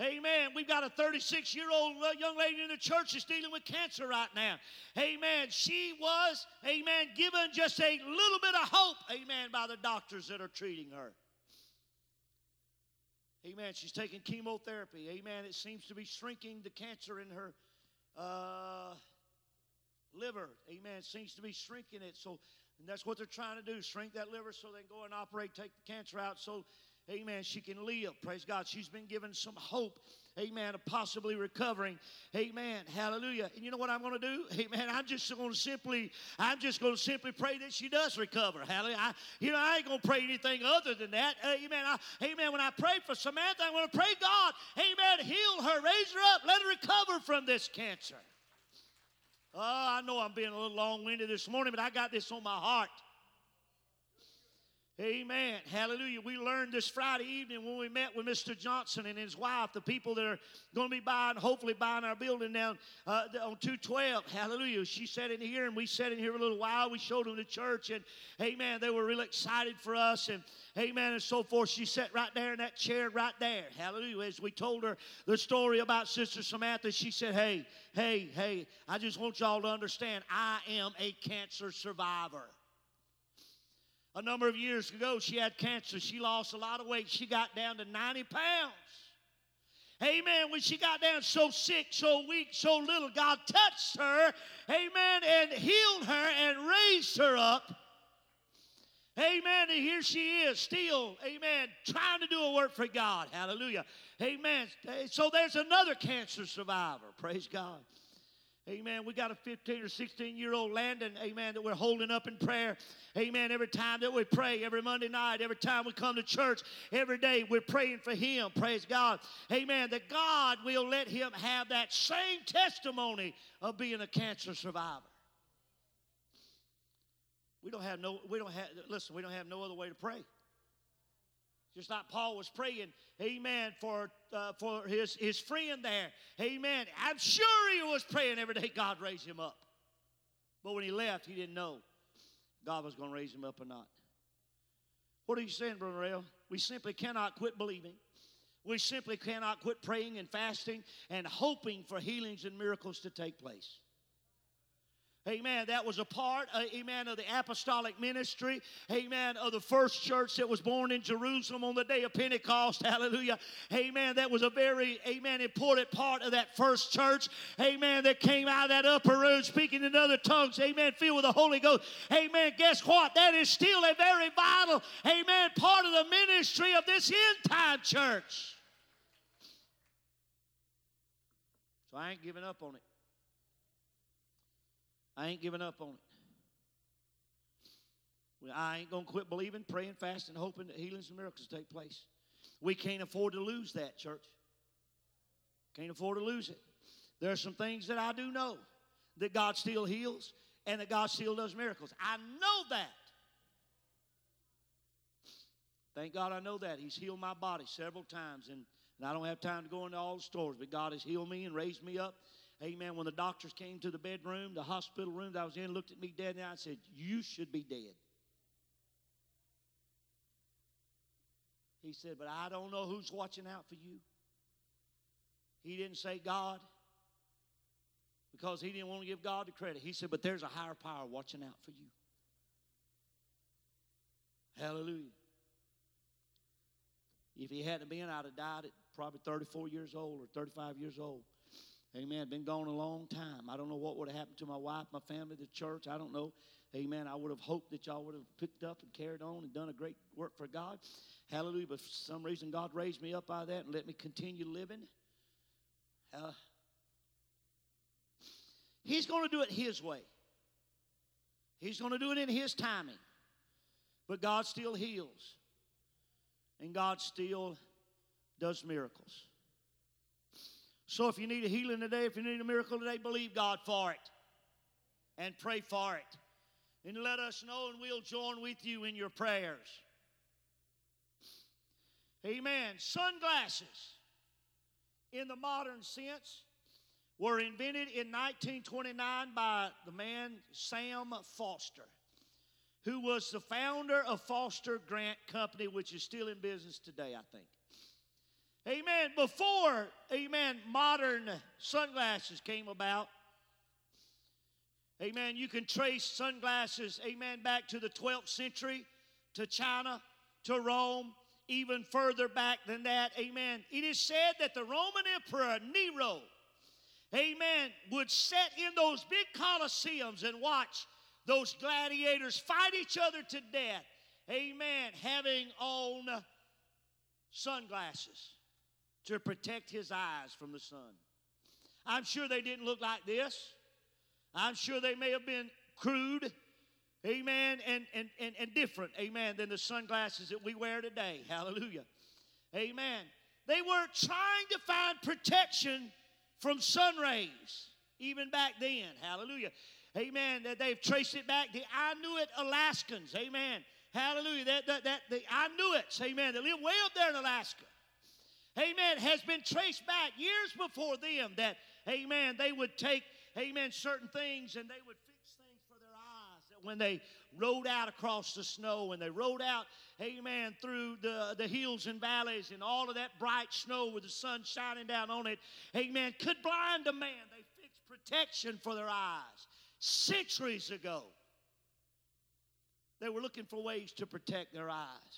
Amen. We've got a 36-year-old young lady in the church that's dealing with cancer right now. Amen. She was, amen, given just a little bit of hope, amen, by the doctors that are treating her. Amen. She's taking chemotherapy. Amen. It seems to be shrinking the cancer in her liver. Amen. It seems to be shrinking it. So, and that's what they're trying to do, shrink that liver so they can go and operate, take the cancer out. So, amen, she can live. Praise God. She's been given some hope, amen, of possibly recovering. Amen. Hallelujah. And you know what I'm going to do? Amen. I'm just going to simply pray that she does recover. Hallelujah. I ain't going to pray anything other than that. Amen. When I pray for Samantha, I'm going to pray, God, amen, heal her, raise her up, let her recover from this cancer. Oh, I know I'm being a little long-winded this morning, but I got this on my heart. Amen. Hallelujah. We learned this Friday evening when we met with Mr. Johnson and his wife, the people that are going to be buying, hopefully buying our building down on 212. Hallelujah. She sat in here and we sat in here a little while. We showed them the church and, amen, they were really excited for us and, amen, and so forth. She sat right there in that chair right there. Hallelujah. As we told her the story about Sister Samantha, she said, hey, I just want y'all to understand I am a cancer survivor. A number of years ago, she had cancer. She lost a lot of weight. She got down to 90 pounds. Amen. When she got down so sick, so weak, so little, God touched her, amen, and healed her and raised her up. Amen. And here she is still, amen, trying to do a work for God. Hallelujah. Amen. So there's another cancer survivor. Praise God. Amen. We got a 15 or 16-year-old Landon, amen, that we're holding up in prayer. Amen. Every time that we pray, every Monday night, every time we come to church, every day we're praying for him. Praise God. Amen. That God will let him have that same testimony of being a cancer survivor. We don't have no other way to pray. Just like Paul was praying, amen, for his friend there. Amen. I'm sure he was praying every day God raised him up. But when he left, he didn't know God was going to raise him up or not. What are you saying, Brother Rail? We simply cannot quit believing. We simply cannot quit praying and fasting and hoping for healings and miracles to take place. Amen. That was a part, amen, of the apostolic ministry, amen, of the first church that was born in Jerusalem on the day of Pentecost. Hallelujah. Amen. That was a very, amen, important part of that first church, amen, that came out of that upper room speaking in other tongues, amen, filled with the Holy Ghost. Amen. Guess what? That is still a very vital, amen, part of the ministry of this end-time church. So I ain't giving up on it. I ain't giving up on it. I ain't going to quit believing, praying, fasting, hoping that healings and miracles take place. We can't afford to lose that, church. Can't afford to lose it. There are some things that I do know that God still heals and that God still does miracles. I know that. Thank God I know that. He's healed my body several times, and I don't have time to go into all the stories, but God has healed me and raised me up. Amen. When the doctors came to the bedroom, the hospital room that I was in, looked at me dead and I said, "You should be dead." He said, "But I don't know who's watching out for you." He didn't say God because he didn't want to give God the credit. He said, "But there's a higher power watching out for you." Hallelujah. If he hadn't been, I'd have died at probably 34 years old or 35 years old. Amen. Been gone a long time. I don't know what would have happened to my wife, my family, the church. I don't know. Amen. I would have hoped that y'all would have picked up and carried on and done a great work for God. Hallelujah. But for some reason, God raised me up out of that and let me continue living. He's going to do it his way. He's going to do it in his timing. But God still heals. And God still does miracles. So if you need a healing today, if you need a miracle today, believe God for it and pray for it. And let us know, and we'll join with you in your prayers. Amen. Sunglasses, in the modern sense, were invented in 1929 by the man Sam Foster, who was the founder of Foster Grant Company, which is still in business today, I think. Amen. Before, amen, modern sunglasses came about, amen, you can trace sunglasses, amen, back to the 12th century, to China, to Rome, even further back than that, amen. It is said that the Roman Emperor Nero, amen, would sit in those big colosseums and watch those gladiators fight each other to death, amen, having on sunglasses to protect his eyes from the sun. I'm sure they didn't look like this. I'm sure they may have been crude, amen, and different, amen, than the sunglasses that we wear today. Hallelujah. Amen. They were trying to find protection from sun rays, even back then. Hallelujah. Amen. They've traced it back. The Inuit Alaskans, amen. Hallelujah. The Inuits, amen, that live way up there in Alaska. Amen, has been traced back years before them that, amen, they would take, amen, certain things and they would fix things for their eyes. That when they rode out across the snow and they rode out, amen, through the hills and valleys and all of that bright snow with the sun shining down on it, amen, could blind a man. They fixed protection for their eyes centuries ago. They were looking for ways to protect their eyes.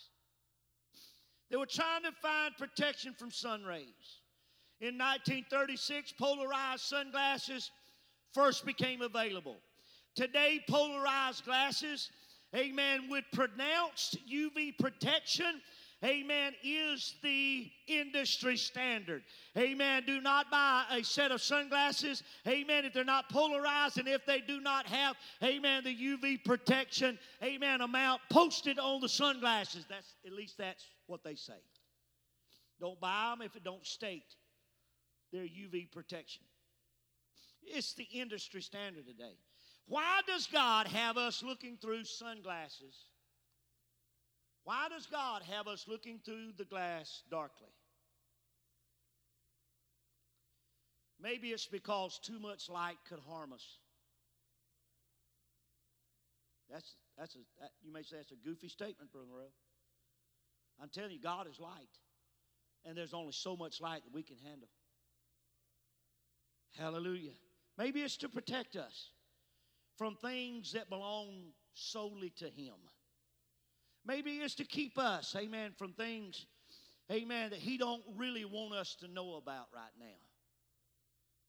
They were trying to find protection from sun rays. In 1936, polarized sunglasses first became available. Today, polarized glasses, amen, with pronounced UV protection, amen, is the industry standard. Amen. Do not buy a set of sunglasses, amen, if they're not polarized and if they do not have, amen, the UV protection, amen, amount posted on the sunglasses. That's, at least that's what they say. Don't buy them if it don't state their UV protection. It's the industry standard today. Why does God have us looking through sunglasses? Why does God have us looking through the glass darkly? Maybe it's because too much light could harm us. You may say that's a goofy statement, Brother Monroe. I'm telling you, God is light, and there's only so much light that we can handle. Hallelujah. Maybe it's to protect us from things that belong solely to Him. Maybe it's to keep us, amen, from things, amen, that He don't really want us to know about right now.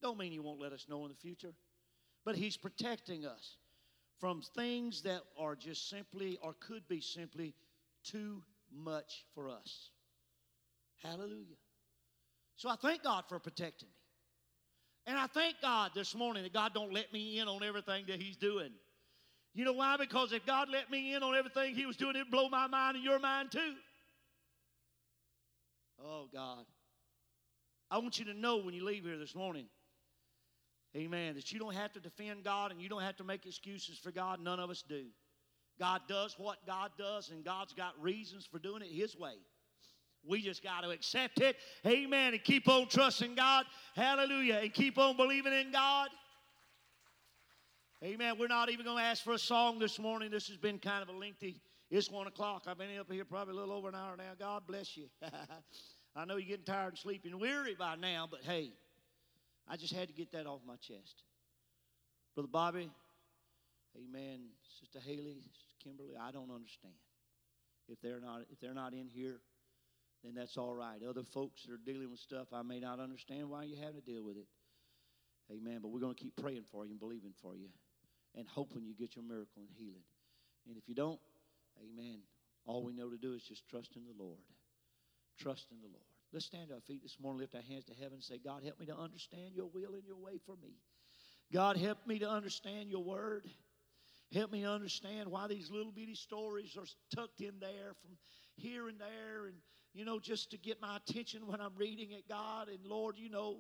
Don't mean He won't let us know in the future, but He's protecting us from things that are just simply or could be simply too much for us. Hallelujah. So I thank God for protecting me. And I thank God this morning that God don't let me in on everything that He's doing. You know why? Because if God let me in on everything He was doing, it'd blow my mind and your mind too. Oh, God. I want you to know when you leave here this morning, amen, that you don't have to defend God and you don't have to make excuses for God. None of us do. God does what God does, and God's got reasons for doing it His way. We just got to accept it, amen, and keep on trusting God, hallelujah, and keep on believing in God. Amen. We're not even going to ask for a song this morning. This has been kind of a lengthy, it's 1 o'clock. I've been up here probably a little over an hour now. God bless you. I know you're getting tired and sleepy and weary by now, but hey, I just had to get that off my chest. Brother Bobby, amen, Sister Haley, Sister Kimberly, I don't understand. If they're not in here, then that's all right. Other folks that are dealing with stuff, I may not understand why you're having to deal with it. Amen, but we're going to keep praying for you and believing for you, and hoping you get your miracle and healing. And if you don't, amen, all we know to do is just trust in the Lord. Trust in the Lord. Let's stand to our feet this morning, lift our hands to heaven and say, God, help me to understand your will and your way for me. God, help me to understand your word. Help me to understand why these little bitty stories are tucked in there from here and there, and, you know, just to get my attention when I'm reading it, God. And, Lord, you know,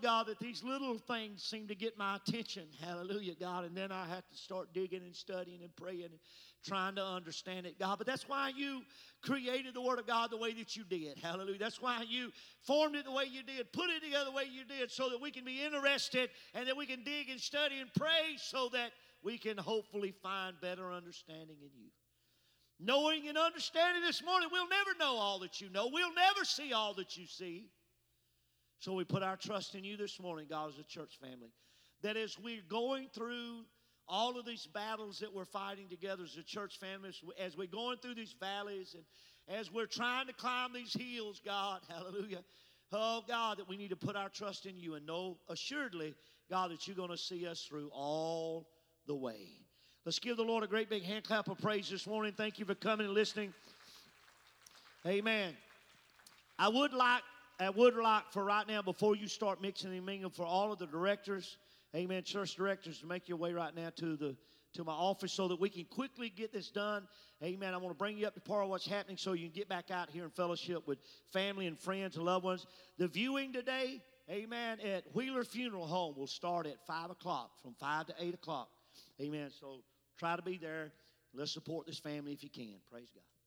God, that these little things seem to get my attention. Hallelujah, God. And then I have to start digging and studying and praying and trying to understand it, God. But that's why you created the Word of God the way that you did. Hallelujah. That's why you formed it the way you did, put it together the way you did, so that we can be interested and that we can dig and study and pray so that we can hopefully find better understanding in you. Knowing and understanding this morning, we'll never know all that you know. We'll never see all that you see. So we put our trust in you this morning, God, as a church family, that as we're going through all of these battles that we're fighting together as a church family, as we're going through these valleys and as we're trying to climb these hills, God, hallelujah, oh, God, that we need to put our trust in you and know assuredly, God, that you're going to see us through all the way. Let's give the Lord a great big hand clap of praise this morning. Thank you for coming and listening. Amen. I would like for right now, before you start mixing and mingling, for all of the directors, amen, church directors, to make your way right now to my office so that we can quickly get this done. Amen. I want to bring you up to par of what's happening so you can get back out here in fellowship with family and friends and loved ones. The viewing today, amen, at Wheeler Funeral Home will start at 5 o'clock, from 5 to 8 o'clock. Amen. So try to be there. Let's support this family if you can. Praise God.